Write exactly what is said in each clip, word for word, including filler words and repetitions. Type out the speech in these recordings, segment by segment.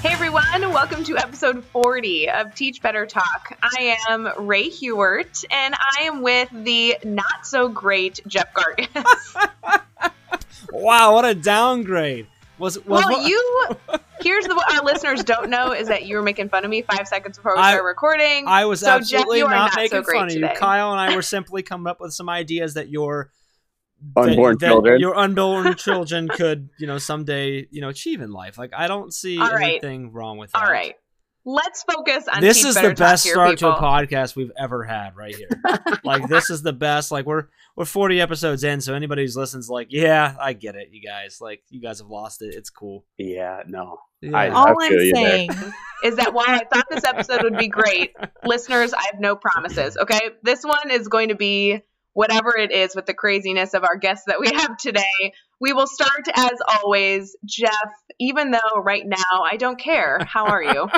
Hey everyone, welcome to episode forty of Teach Better Talk. I am Ray Hewitt, and I am with the not-so-great Jeff Gargans. Wow, what a downgrade. Was, was Well, what? you, here's the, what our listeners don't know is that you were making fun of me five seconds before we started recording. I was so absolutely Jeff, not, not making so fun of you. Today. Kyle and I were simply coming up with some ideas that your Unborn that, children. That your unborn children could, you know, someday, you know, achieve in life. Like, I don't see All right. anything wrong with that. All right. Let's focus on this. This is the best start people. to a podcast we've ever had right here. Like, this is the best. Like, we're we're forty episodes in, so anybody who listens like, yeah, I get it, you guys. Like, you guys have lost it. It's cool. Yeah, no. Yeah. I, All I I'm saying is that while I thought this episode would be great, listeners, I have no promises, okay? This one is going to be whatever it is with the craziness of our guests that we have today. We will start, as always, Jeff, even though right now I don't care. How are you?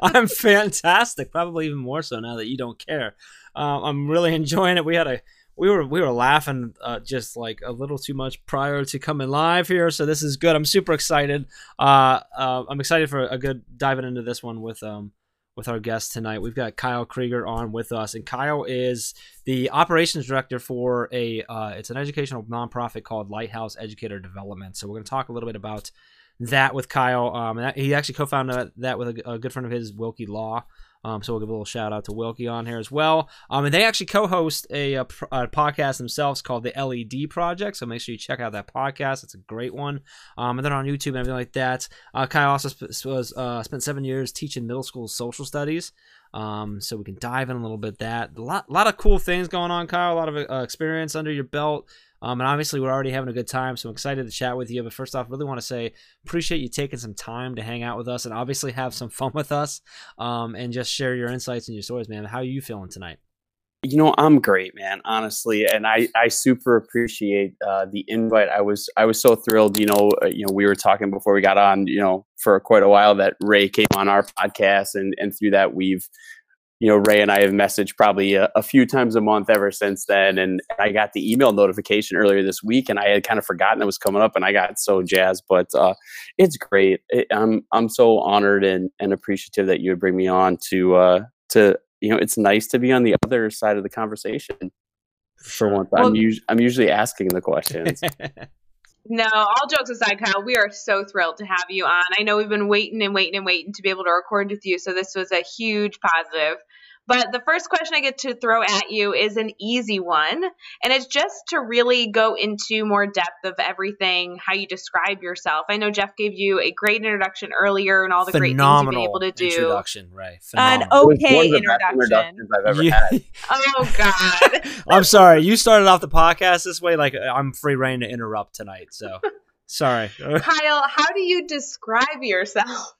I'm fantastic. Probably even more so now that you don't care. Um, I'm really enjoying it. We had a we were we were laughing uh, just like a little too much prior to coming live here, so this is good. I'm super excited. Uh, uh, I'm excited for a good diving into this one with um. with our guest tonight. We've got Kyle Krieger on with us, and Kyle is the operations director for a, uh, it's an educational nonprofit called Lighthouse Educator Development. So we're going to talk a little bit about that with Kyle. Um, and that, he actually co-founded that with a, a good friend of his, Wilkie Law. Um, so we'll give a little shout out to Wilkie on here as well. Um, and they actually co-host a, a, a podcast themselves called The L E D Project. So make sure you check out that podcast. It's a great one. Um, and then on YouTube and everything like that. Uh, Kyle also sp- was, uh, spent seven years teaching middle school social studies. Um, so we can dive in a little bit that. A lot, lot of cool things going on, Kyle. A lot of uh, experience under your belt. Um, and obviously we're already having a good time, so I'm excited to chat with you. But first off, really want to say appreciate you taking some time to hang out with us and obviously have some fun with us, um, and just share your insights and your stories, man. How are you feeling tonight? You know, I'm great, man, honestly. And I, I super appreciate uh, the invite. I was I was so thrilled, you know, uh, you know, we were talking before we got on, you know, for quite a while that Ray came on our podcast, and, and through that we've, you know, Ray and I have messaged probably a, a few times a month ever since then. And I got the email notification earlier this week, and I had kind of forgotten it was coming up, and I got so jazzed. But uh, it's great. It, I'm I'm so honored and, and appreciative that you would bring me on to uh, to you know. It's nice to be on the other side of the conversation for once. Well, I'm usually I'm usually asking the questions. No, all jokes aside, Kyle, we are so thrilled to have you on. I know we've been waiting and waiting and waiting to be able to record with you, so this was a huge positive. But the first question I get to throw at you is an easy one, and it's just to really go into more depth of everything, how you describe yourself. I know Jeff gave you a great introduction earlier and all the Phenomenal great things you've been able to do. Introduction, right. Phenomenal. An okay one of the introduction. Best introductions I've ever yeah. had. Oh, God. I'm sorry. You started off the podcast this way. Like, I'm free reign to interrupt tonight, so sorry. Kyle, how do you describe yourself?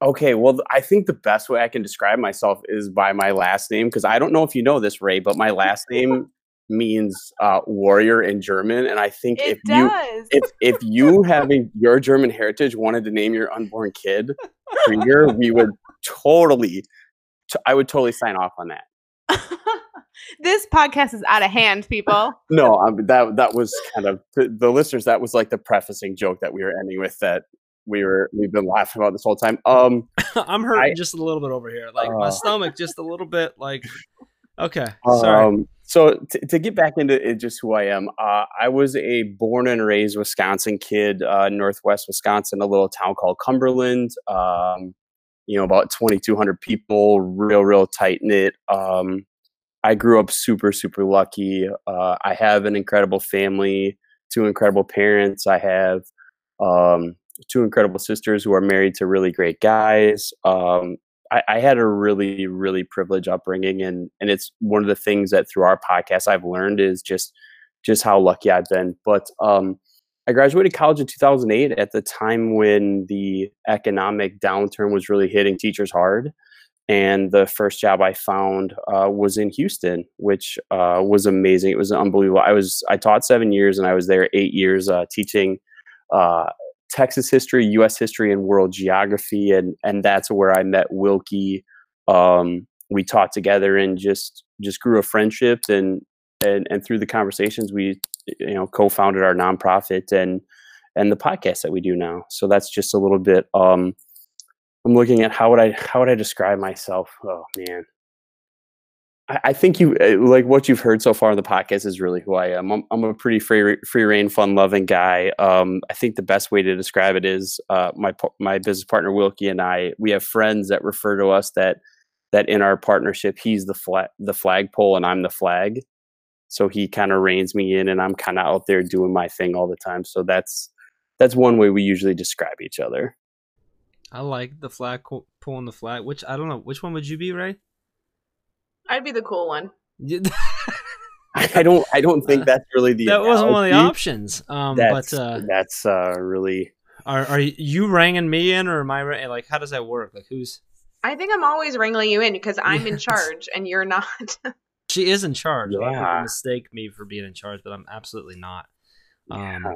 Okay, well, I think the best way I can describe myself is by my last name, because I don't know if you know this, Ray, but my last name means uh, warrior in German, and I think it if does. you if if you having your German heritage wanted to name your unborn kid Krieger, we would totally, t- I would totally sign off on that. This podcast is out of hand, people. No, I mean, that that was kind of the, the listeners. That was like the prefacing joke that we were ending with that. We were we've been laughing about this whole time. Um, I'm hurting I, just a little bit over here, like uh, my stomach just a little bit. Like, okay, sorry. Um, so t- to get back into it, just who I am, uh, I was a born and raised Wisconsin kid, uh, Northwest Wisconsin, a little town called Cumberland. Um, you know, about twenty-two hundred people, real real tight knit. Um, I grew up super super lucky. Uh, I have an incredible family, two incredible parents. I have. Um, two incredible sisters who are married to really great guys. Um, I, I had a really, really privileged upbringing. And, and it's one of the things that through our podcast I've learned is just, just how lucky I've been. But um, I graduated college in two thousand eight at the time when the economic downturn was really hitting teachers hard. And the first job I found uh, was in Houston, which uh, was amazing. It was unbelievable. I was I taught seven years and I was there eight years uh, teaching uh, Texas history, U S history, and world geography. And and that's where I met Wilkie. Um, we taught together and just just grew a friendship. And and and through the conversations, we you know co-founded our nonprofit and and the podcast that we do now. So that's just a little bit. Um, I'm looking at how would I how would I describe myself? Oh man, I, I think you like what you've heard so far in the podcast is really who I am. I'm, I'm a pretty free free rein, fun loving guy. Um, I think the best way to describe it is uh, my my business partner Wilkie and I. We have friends that refer to us that that in our partnership, he's the flag the flagpole and I'm the flag. So he kind of reins me in, and I'm kind of out there doing my thing all the time. So that's that's one way we usually describe each other. I like the flag, pulling the flag, which I don't know. Which one would you be, Ray? I'd be the cool one. I don't I don't think that's really the That analogy. Wasn't one of the options. Um, that's, but uh, that's uh, really... Are, are you ringing me in or am I... Like, how does that work? Like, who's... I think I'm always wrangling you in because I'm yes. in charge and you're not. She is in charge. Yeah. A lot of people mistake me for being in charge, but I'm absolutely not. Yeah. Um,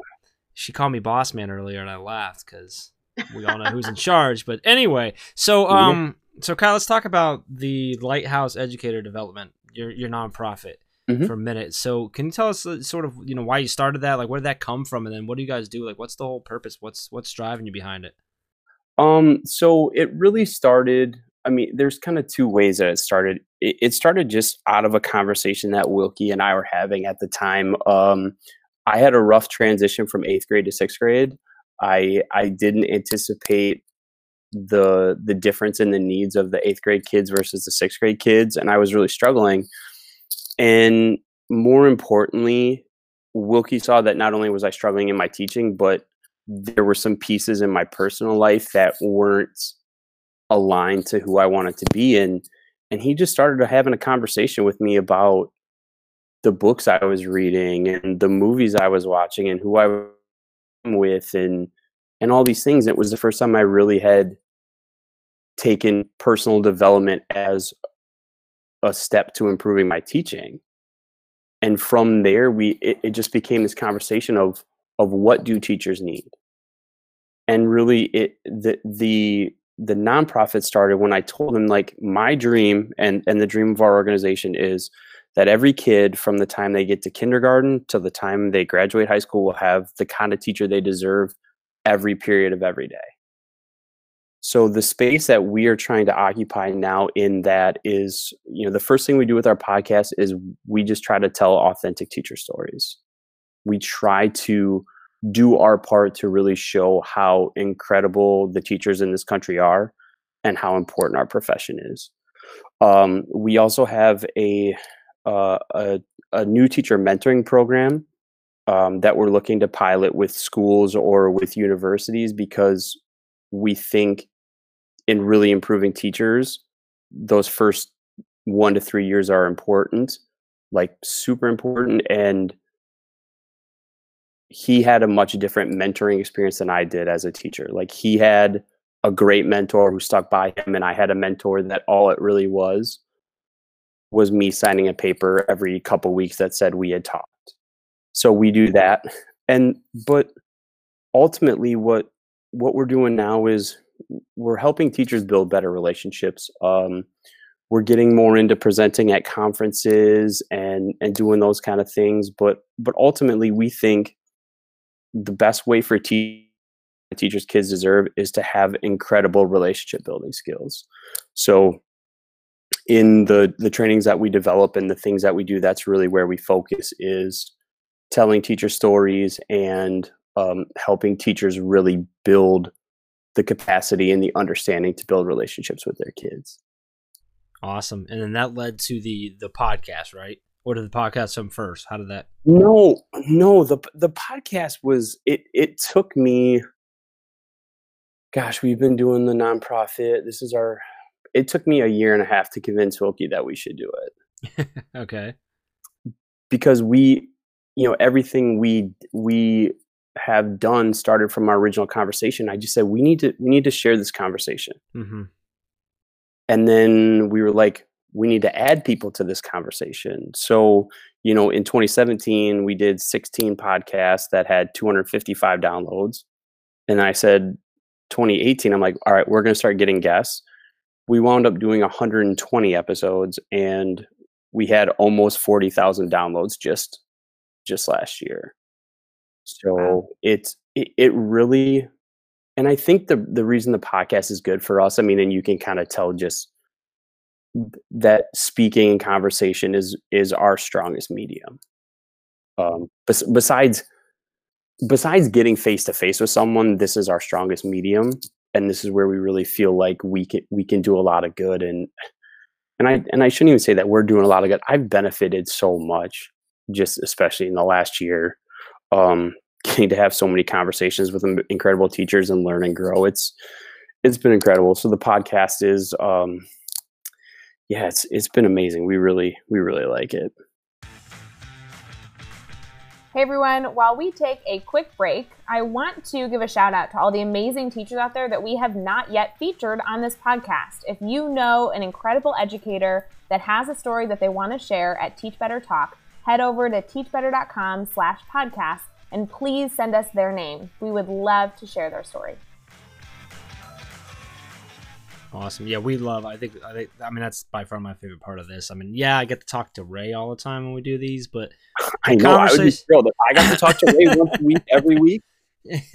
she called me boss man earlier and I laughed because... We all know who's in charge, but anyway, so um, so Kyle, let's talk about the Lighthouse Educator Development, your your nonprofit, mm-hmm. for a minute. So, can you tell us sort of you know why you started that? Like, where did that come from, and then what do you guys do? Like, what's the whole purpose? What's what's driving you behind it? Um, so it really started. I mean, there's kind of two ways that it started. It, it started just out of a conversation that Wilkie and I were having at the time. Um, I had a rough transition from eighth grade to sixth grade. I I didn't anticipate the the difference in the needs of the eighth grade kids versus the sixth grade kids, and I was really struggling. And more importantly, Wilkie saw that not only was I struggling in my teaching, but there were some pieces in my personal life that weren't aligned to who I wanted to be. And and he just started having a conversation with me about the books I was reading and the movies I was watching and who I was with and and all these things. It was the first time I really had taken personal development as a step to improving my teaching. And from there, we it, it just became this conversation of of what do teachers need. And really, it the the the nonprofit started when I told them like my dream and and the dream of our organization is that every kid from the time they get to kindergarten to the time they graduate high school will have the kind of teacher they deserve every period of every day. So the space that we are trying to occupy now in that is, you know, the first thing we do with our podcast is we just try to tell authentic teacher stories. We try to do our part to really show how incredible the teachers in this country are and how important our profession is. Um, we also have a... Uh, a, a new teacher mentoring program um, that we're looking to pilot with schools or with universities because we think in really improving teachers, those first one to three years are important, like super important. And he had a much different mentoring experience than I did as a teacher. Like he had a great mentor who stuck by him, and I had a mentor that all it really was was me signing a paper every couple weeks that said we had talked. So we do that. And, but ultimately what, what we're doing now is we're helping teachers build better relationships. Um, we're getting more into presenting at conferences and, and doing those kind of things. But, but ultimately we think the best way for te- teachers kids deserve is to have incredible relationship building skills. So in the the trainings that we develop and the things that we do, that's really where we focus is telling teacher stories and um, helping teachers really build the capacity and the understanding to build relationships with their kids. Awesome. And then that led to the the podcast, right? Or did the podcast come first? How did that? No, no. The the podcast was, it it took me, gosh, we've been doing the nonprofit. This is our... It took me a year and a half to convince Wilkie that we should do it. Okay. Because we, you know, everything we we have done started from our original conversation. I just said we need to we need to share this conversation. Mm-hmm. And then we were like, we need to add people to this conversation. So, you know, in twenty seventeen, we did sixteen podcasts that had two hundred fifty-five downloads. And I said, twenty eighteen, I'm like, all right, we're going to start getting guests. We wound up doing one hundred twenty episodes, and we had almost forty thousand downloads just just last year. So wow. it's it, it really, and I think the the reason the podcast is good for us, I mean, and you can kind of tell just that speaking and conversation is is our strongest medium. Um, bes- besides besides getting face to face with someone, this is our strongest medium, and this is where we really feel like we can we can do a lot of good. And and I and I shouldn't even say that we're doing a lot of good. I've benefited so much, just especially in the last year. Um, getting to have so many conversations with incredible teachers and learn and grow. It's, it's been incredible. So the podcast is, um, yeah, it's, it's been amazing. We really, we really like it. Hey everyone, while we take a quick break, I want to give a shout out to all the amazing teachers out there that we have not yet featured on this podcast. If you know an incredible educator that has a story that they want to share at Teach Better Talk, head over to teachbetter.com slash podcast and please send us their name. We would love to share their story. Awesome. Yeah, we love, I think, I think, I mean, that's by far my favorite part of this. I mean, yeah, I get to talk to Ray all the time when we do these, but I know, I would be thrilled if I got to talk to Ray once a week, every week.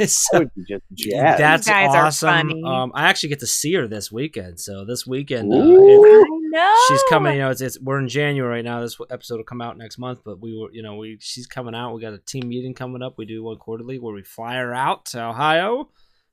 So, I would be just jazzed. That's awesome. Um, I actually get to see her this weekend. So this weekend, uh, it, no. she's coming. You know, it's, it's we're in January right now. This episode will come out next month. But we were, you know, we she's coming out. We got a team meeting coming up. We do one quarterly where we fly her out to Ohio,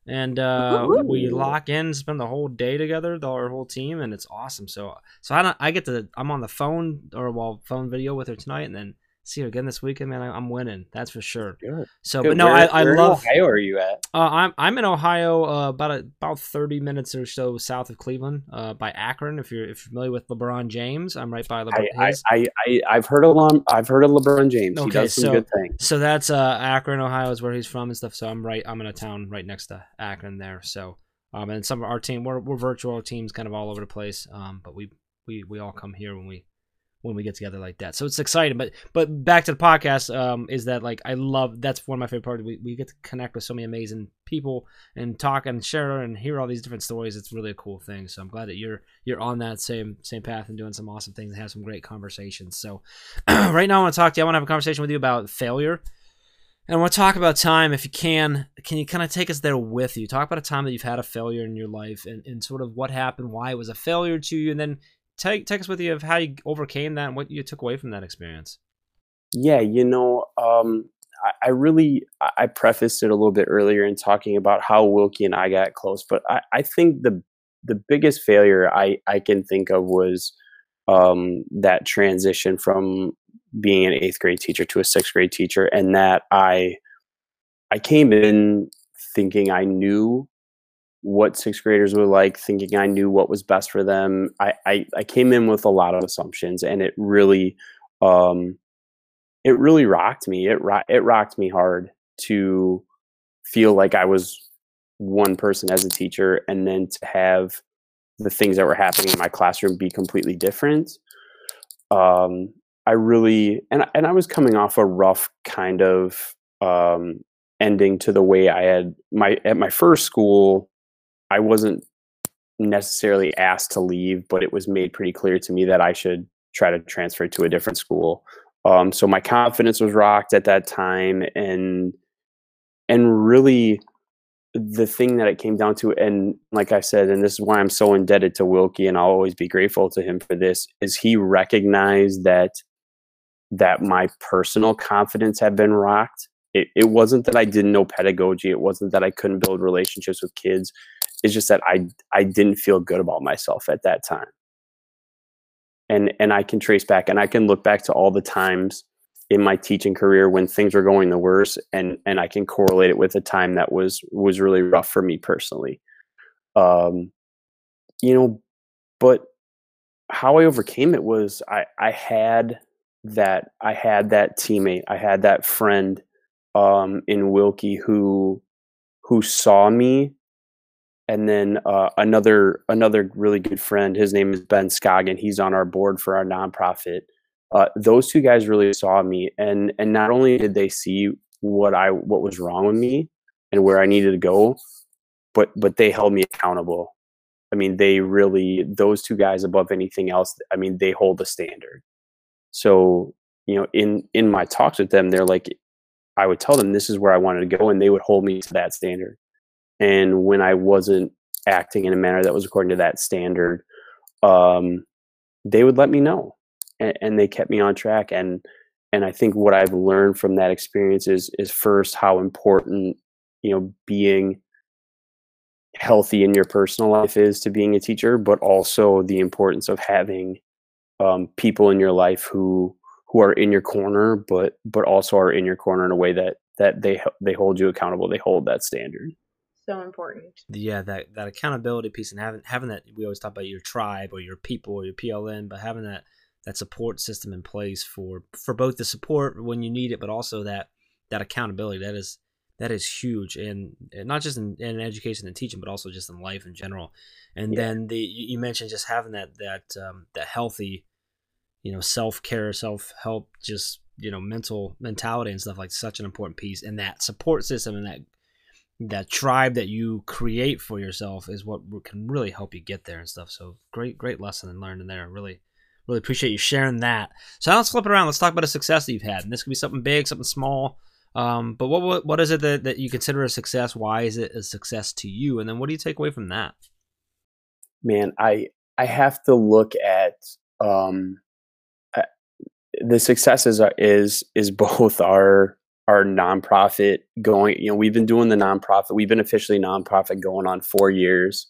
and uh, we lock in, spend the whole day together, the, our whole team, and it's awesome. So, so I don't, I get to, I'm on the phone or well, phone video with her tonight, and then see her again this weekend, man. I'm winning, that's for sure. Good. So, Good. but no, where, I, I where love. Where in Ohio are you at? Uh, I'm I'm in Ohio, uh, about a, about thirty minutes or so south of Cleveland, uh, by Akron. If you're, if you're familiar with LeBron James, I'm right by LeBron. I, I, I I've heard of Lon, I've heard of LeBron James. Okay, he does some so, good things. So that's uh, Akron, Ohio, is where he's from and stuff. So I'm right, I'm in a town right next to Akron there. So, um, and some of our team, we're we're virtual teams, kind of all over the place. Um, but we we we all come here when we. when we get together like that. So it's exciting, but, but back to the podcast, um, is that like, I love, that's one of my favorite parts. We, we get to connect with so many amazing people and talk and share and hear all these different stories. It's really a cool thing. So I'm glad that you're, you're on that same, same path and doing some awesome things and have some great conversations. So right now I want to talk to you. I want to have a conversation with you about failure. And I want to talk about time. If you can, can you kind of take us there with you? Talk about a time that you've had a failure in your life and, and sort of what happened, why it was a failure to you. And then, Take, take us with you of how you overcame that and what you took away from that experience. Yeah, you know, um, I, I really, I prefaced it a little bit earlier in talking about how Wilkie and I got close, but I, I think the the biggest failure I, I can think of was um, that transition from being an eighth grade teacher to a sixth grade teacher, and that I I came in thinking I knew what sixth graders were like, thinking I knew what was best for them. I, I, I came in with a lot of assumptions, and it really, um, it really rocked me. It ro- it rocked me hard to feel like I was one person as a teacher, and then to have the things that were happening in my classroom be completely different. Um, I really, and and I was coming off a rough kind of um, ending to the way I had my at my first school. I wasn't necessarily asked to leave, but it was made pretty clear to me that I should try to transfer to a different school. Um, so my confidence was rocked at that time. And, and really the thing that it came down to, and like I said, and this is why I'm so indebted to Wilkie, and I'll always be grateful to him for this, is he recognized that, that my personal confidence had been rocked. It, it wasn't that I didn't know pedagogy. It wasn't that I couldn't build relationships with kids. It's just that I I didn't feel good about myself at that time. And and I can trace back, and I can look back to all the times in my teaching career when things were going the worst, and and I can correlate it with a time that was was really rough for me personally. Um, you know, but how I overcame it was I I had that I had that teammate, I had that friend um in Wilkie who who saw me And then uh, another another really good friend, his name is Ben Scoggin. He's on our board for our nonprofit. Uh, those two guys really saw me, and and not only did they see what I what was wrong with me and where I needed to go, but but they held me accountable. I mean, they really, those two guys above anything else, I mean, they hold the standard. So, you know, in in my talks with them, they're like, I would tell them this is where I wanted to go, and they would hold me to that standard. And when I wasn't acting in a manner that was according to that standard, um, they would let me know, and, and they kept me on track. And, and I think what I've learned from that experience is, is first, how important, you know, being healthy in your personal life is to being a teacher, but also the importance of having, um, people in your life who, who are in your corner, but, but also are in your corner in a way that, that they, they hold you accountable. They hold that standard. So important. Yeah, that, that accountability piece, and having having that, we always talk about your tribe or your people or your P L N, but having that that support system in place for for both the support when you need it, but also that that accountability, that is that is huge, and, and not just in, in education and teaching, but also just in life in general. And yeah. then the you mentioned just having that that um, that healthy, you know, self care, self help, just you know, mental mentality and stuff, like such an important piece, and that support system and that. that tribe that you create for yourself is what can really help you get there and stuff. So great, great lesson and learning there. Really, really appreciate you sharing that. So now let's flip it around. Let's talk about a success that you've had. And this could be something big, something small. Um, but what, what, what is it that, that you consider a success? Why is it a success to you? And then what do you take away from that? Man, I, I have to look at, um, at the successes are, is, is both our, our nonprofit going, you know, we've been doing the nonprofit. We've been officially nonprofit going on four years.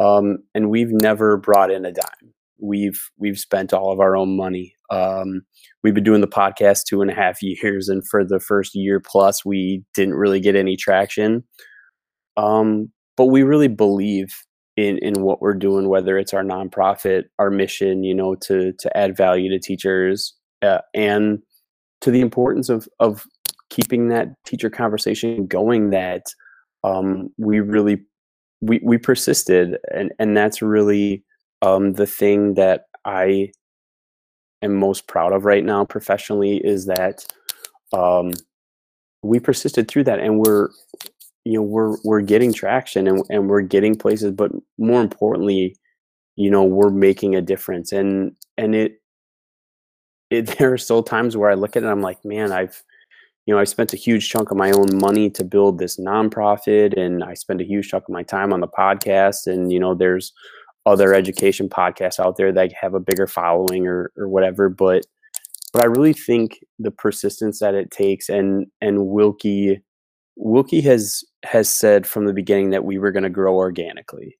Um, and we've never brought in a dime. We've, we've spent all of our own money. Um, we've been doing the podcast two and a half years. And for the first year plus, we didn't really get any traction. Um, but we really believe in, in what we're doing, whether it's our nonprofit, our mission, you know, to, to add value to teachers, uh, and to the importance of, of, keeping that teacher conversation going, that um, we really, we, we persisted. And, and that's really um, the thing that I am most proud of right now professionally, is that um, we persisted through that, and we're, you know, we're, we're getting traction, and, and we're getting places, but more importantly, you know, we're making a difference. And, and it, it, there are still times where I look at it and I'm like, man, I've, You know, I spent a huge chunk of my own money to build this nonprofit, and I spend a huge chunk of my time on the podcast. And, you know, there's other education podcasts out there that have a bigger following or, or whatever. But, but I really think the persistence that it takes, and, and Wilkie, Wilkie has, has said from the beginning that we were going to grow organically.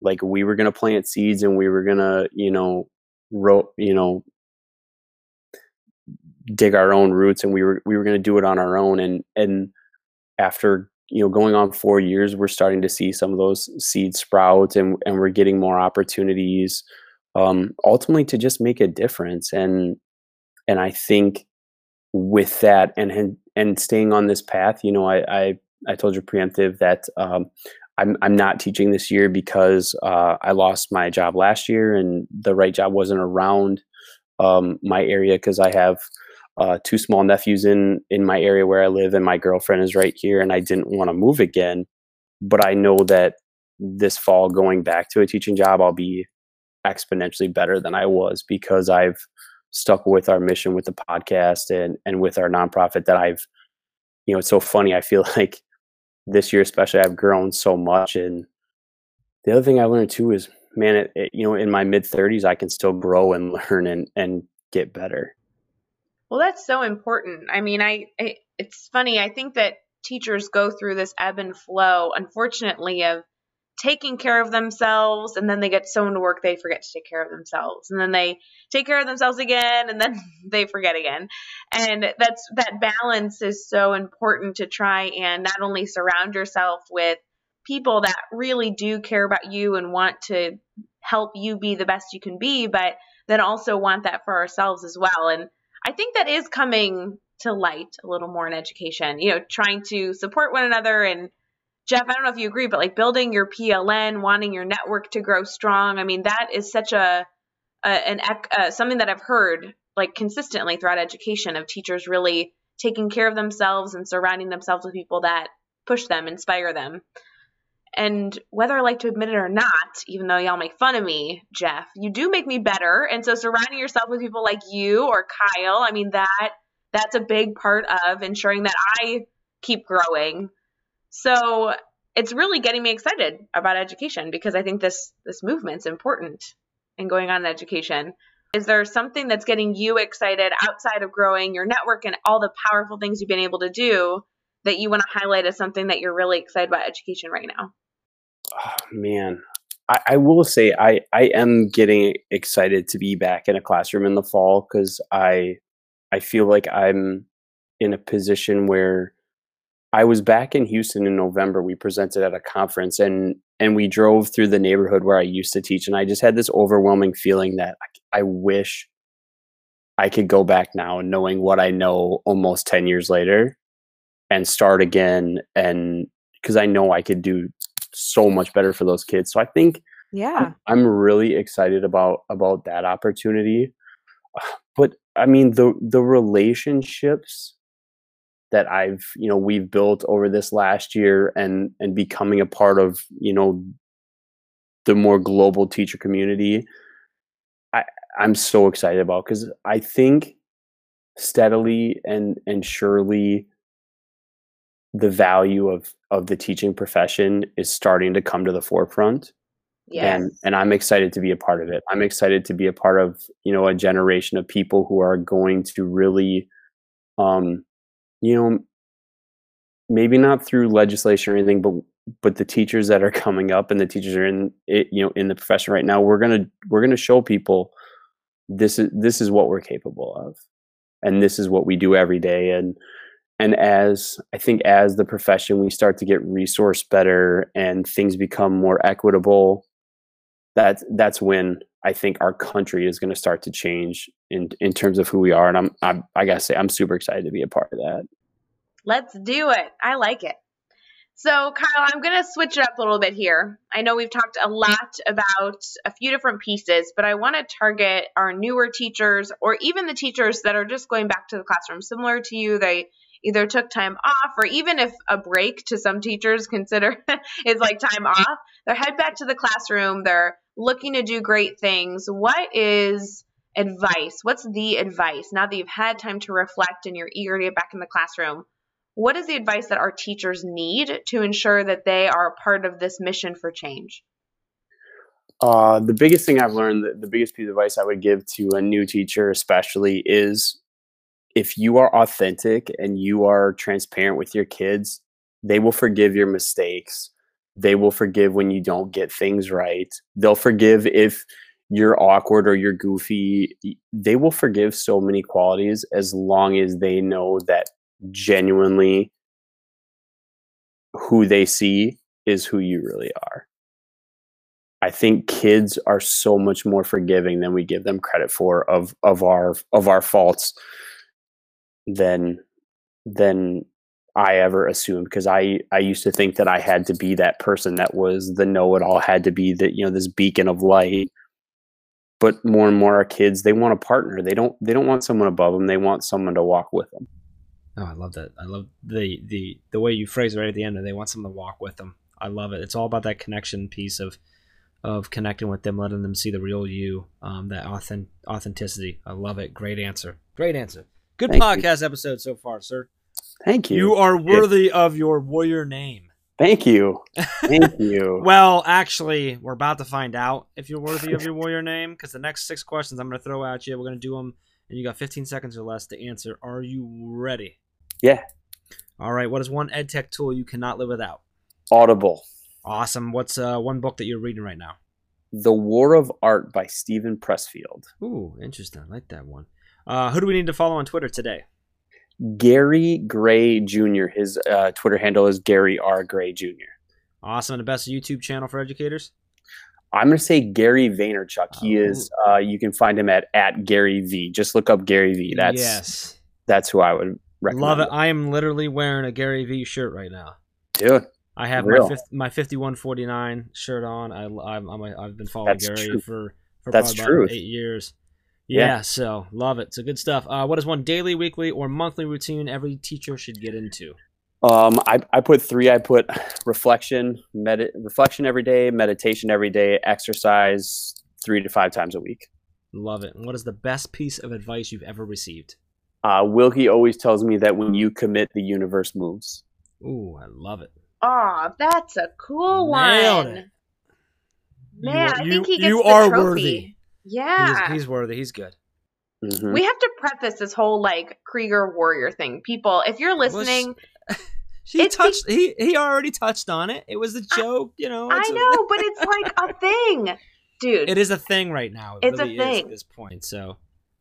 Like, we were going to plant seeds, and we were going to, you know, ro- you know, dig our own roots, and we were we were going to do it on our own. And and after, you know, going on four years, we're starting to see some of those seeds sprout, and and we're getting more opportunities, um, ultimately to just make a difference. And and I think with that, and and, and staying on this path, you know, I I, I told you preemptive that um, I'm I'm not teaching this year because uh, I lost my job last year, and the right job wasn't around um, my area, because I have. Uh, two small nephews in in my area where I live, and my girlfriend is right here, and I didn't want to move again. But I know that this fall, going back to a teaching job, I'll be exponentially better than I was, because I've stuck with our mission with the podcast and and with our nonprofit. That I've, you know, it's so funny. I feel like this year especially, I've grown so much. And the other thing I learned too is, man, it, it, you know, in my mid thirties, I can still grow and learn and and get better. Well, that's so important. I mean, I, I, it's funny. I think that teachers go through this ebb and flow, unfortunately, of taking care of themselves, and then they get so into work, they forget to take care of themselves. And then they take care of themselves again, and then they forget again. And that's, that balance is so important, to try and not only surround yourself with people that really do care about you and want to help you be the best you can be, but then also want that for ourselves as well. And I think that is coming to light a little more in education, you know, trying to support one another and Jeff, I don't know if you agree, but like building your P L N, wanting your network to grow strong. I mean, that is such a, a an uh, something that I've heard like consistently throughout education, of teachers really taking care of themselves and surrounding themselves with people that push them, inspire them. And whether I like to admit it or not, even though y'all make fun of me, Jeff, you do make me better. And so surrounding yourself with people like you or Kyle, I mean, that that's a big part of ensuring that I keep growing. So it's really getting me excited about education, because I think this this movement's important and going on in education. Is there something that's getting you excited outside of growing your network and all the powerful things you've been able to do that you want to highlight as something that you're really excited about education right now? Oh, man, I, I will say I, I am getting excited to be back in a classroom in the fall, because I, I feel like I'm in a position where I was back in Houston in November. We presented at a conference, and and we drove through the neighborhood where I used to teach. And I just had this overwhelming feeling that I, I wish I could go back now, and knowing what I know almost ten years later, and start again. And because I know I could do so much better for those kids. So I think, yeah, I'm, I'm really excited about, about that opportunity. But I mean, the, the relationships that I've, you know, we've built over this last year, and, and becoming a part of, you know, the more global teacher community, I, I'm so excited about, because I think steadily and, and surely the value of, of the teaching profession is starting to come to the forefront. Yes. And, and I'm excited to be a part of it. I'm excited to be a part of, you know, a generation of people who are going to really, um, you know, maybe not through legislation or anything, but but the teachers that are coming up and the teachers are in it, you know, in the profession right now, we're gonna we're gonna show people this is this is what we're capable of, and this is what we do every day. And and as I think as the profession, we start to get resourced better and things become more equitable, that that's when I think our country is going to start to change in, in terms of who we are. And I'm, I'm, I gotta say, I'm super excited to be a part of that. Let's do it. I like it. So Kyle, I'm going to switch it up a little bit here. I know we've talked a lot about a few different pieces, but I want to target our newer teachers, or even the teachers that are just going back to the classroom, similar to you. They either took time off, or even if a break to some teachers consider is like time off, they're head back to the classroom. They're looking to do great things. What is advice? What's the advice now that you've had time to reflect and you're eager to get back in the classroom? What is the advice that our teachers need to ensure that they are a part of this mission for change? Uh, the biggest thing I've learned, the, the biggest piece of advice I would give to a new teacher especially, is if you are authentic and you are transparent with your kids, they will forgive your mistakes. They will forgive when you don't get things right. They'll forgive if you're awkward or you're goofy. They will forgive so many qualities, as long as they know that genuinely who they see is who you really are. I think kids are so much more forgiving than we give them credit for of of our of our faults than than I ever assumed, because I, I used to think that I had to be that person that was the know-it-all, had to be that, you know, this beacon of light. But more and more our kids, they want a partner. They don't, they don't want someone above them. They want someone to walk with them. Oh, I love that. I love the, the, the way you phrase it right at the end, and they want someone to walk with them. I love it. It's all about that connection piece of, of connecting with them, letting them see the real you, um, that authentic authenticity. I love it. Great answer. Great answer. Good Thank podcast you. Episode so far, sir. Thank you. You are worthy it, of your warrior name. Thank you. Thank you. Well, actually, we're about to find out if you're worthy of your warrior name, because the next six questions I'm going to throw at you, we're going to do them, and you got fifteen seconds or less to answer. Are you ready? Yeah. All right. What is one ed tech tool you cannot live without? Audible. Awesome. What's uh, one book that you're reading right now? The War of Art by Stephen Pressfield. Ooh, interesting. I like that one. Uh, who do we need to follow on Twitter today? Gary Gray Junior His uh, Twitter handle is Gary R. Gray Junior Awesome. And the best YouTube channel for educators? I'm going to say Gary Vaynerchuk. Oh. He is, uh, you can find him at, at Gary V. Just look up Gary V. That's, yes. That's who I would recommend. Love it. I am literally wearing a Gary V shirt right now. Do it. I have Real. my fifty-one forty-nine shirt on. I, I'm, I'm a, I've been following That's Gary true. for, for That's probably about eight years. Yeah, yeah, so love it. So good stuff. Uh, what is one daily, weekly, or monthly routine every teacher should get into? Um, I, I put three. I put reflection, med reflection every day, meditation every day, exercise three to five times a week. Love it. And what is the best piece of advice you've ever received? Uh, Wilkie always tells me that when you commit, the universe moves. Ooh, I love it. Oh, that's a cool Nailed one. It. Man, you, I think he gets you the are trophy. Worthy. Yeah. He's, he's worthy. He's good. Mm-hmm. We have to preface this whole like Krieger warrior thing. People, if you're listening, well, she, she touched he he already touched on it. It was a joke, I, you know. I know, a, but it's like a thing. Dude. It is a thing right now. It it's really a thing is at this point. So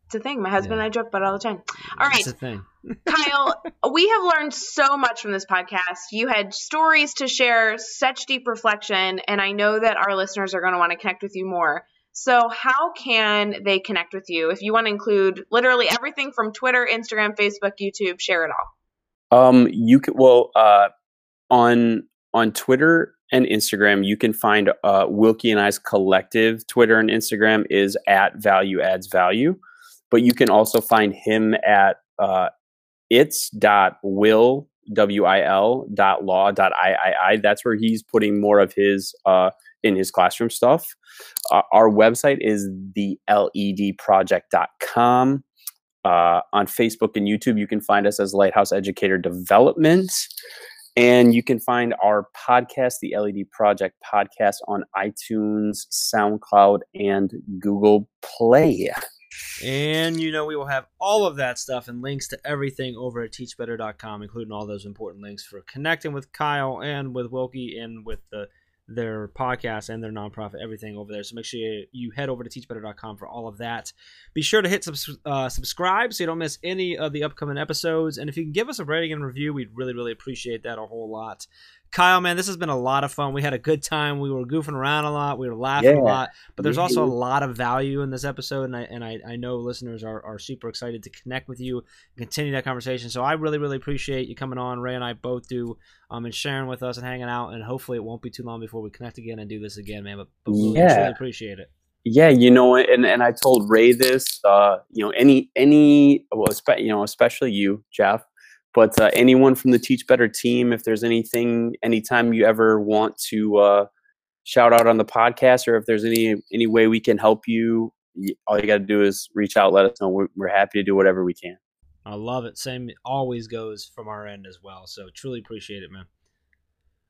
it's a thing. My husband yeah. and I joke about it all the time. All right. It's a thing. Kyle, we have learned so much from this podcast. You had stories to share, such deep reflection, and I know that our listeners are going to want to connect with you more. So how can they connect with you? If you want to include literally everything from Twitter, Instagram, Facebook, YouTube, share it all. Um, you can, well, uh, on, on Twitter and Instagram, you can find, uh, Wilkie and I's collective Twitter and Instagram is at value adds value, but you can also find him at, uh, it's dot will W I L dot law dot I I I. That's where he's putting more of his, uh, in his classroom stuff. Uh, our website is the L E D project dot com. Uh, on Facebook and YouTube, you can find us as Lighthouse Educator Development. And you can find our podcast, the L E D Project Podcast, on iTunes, SoundCloud, and Google Play. And you know we will have all of that stuff and links to everything over at teach better dot com, including all those important links for connecting with Kyle and with Wilkie and with the their podcast and their nonprofit, everything over there. So make sure you, you head over to teach better dot com for all of that. Be sure to hit subs uh, subscribe so you don't miss any of the upcoming episodes. And if you can give us a rating and review, we'd really, really appreciate that a whole lot. Kyle, man, this has been a lot of fun. We had a good time. We were goofing around a lot. We were laughing yeah. a lot. But there's also a lot of value in this episode, and I and I, I know listeners are, are super excited to connect with you and continue that conversation. So I really, really appreciate you coming on. Ray and I both do, um, and sharing with us and hanging out. And hopefully it won't be too long before we connect again and do this again, man. But, but we yeah. really appreciate it. Yeah, you know, and, and I told Ray this, uh, you know, any, any well, you know, especially you, Jeff, but uh, anyone from the Teach Better team, if there's anything, anytime you ever want to uh, shout out on the podcast, or if there's any any way we can help you, all you got to do is reach out, let us know. We're, we're happy to do whatever we can. I love it. Same always goes from our end as well. So truly appreciate it, man.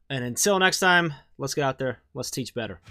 And until next time, let's get out there. Let's teach better.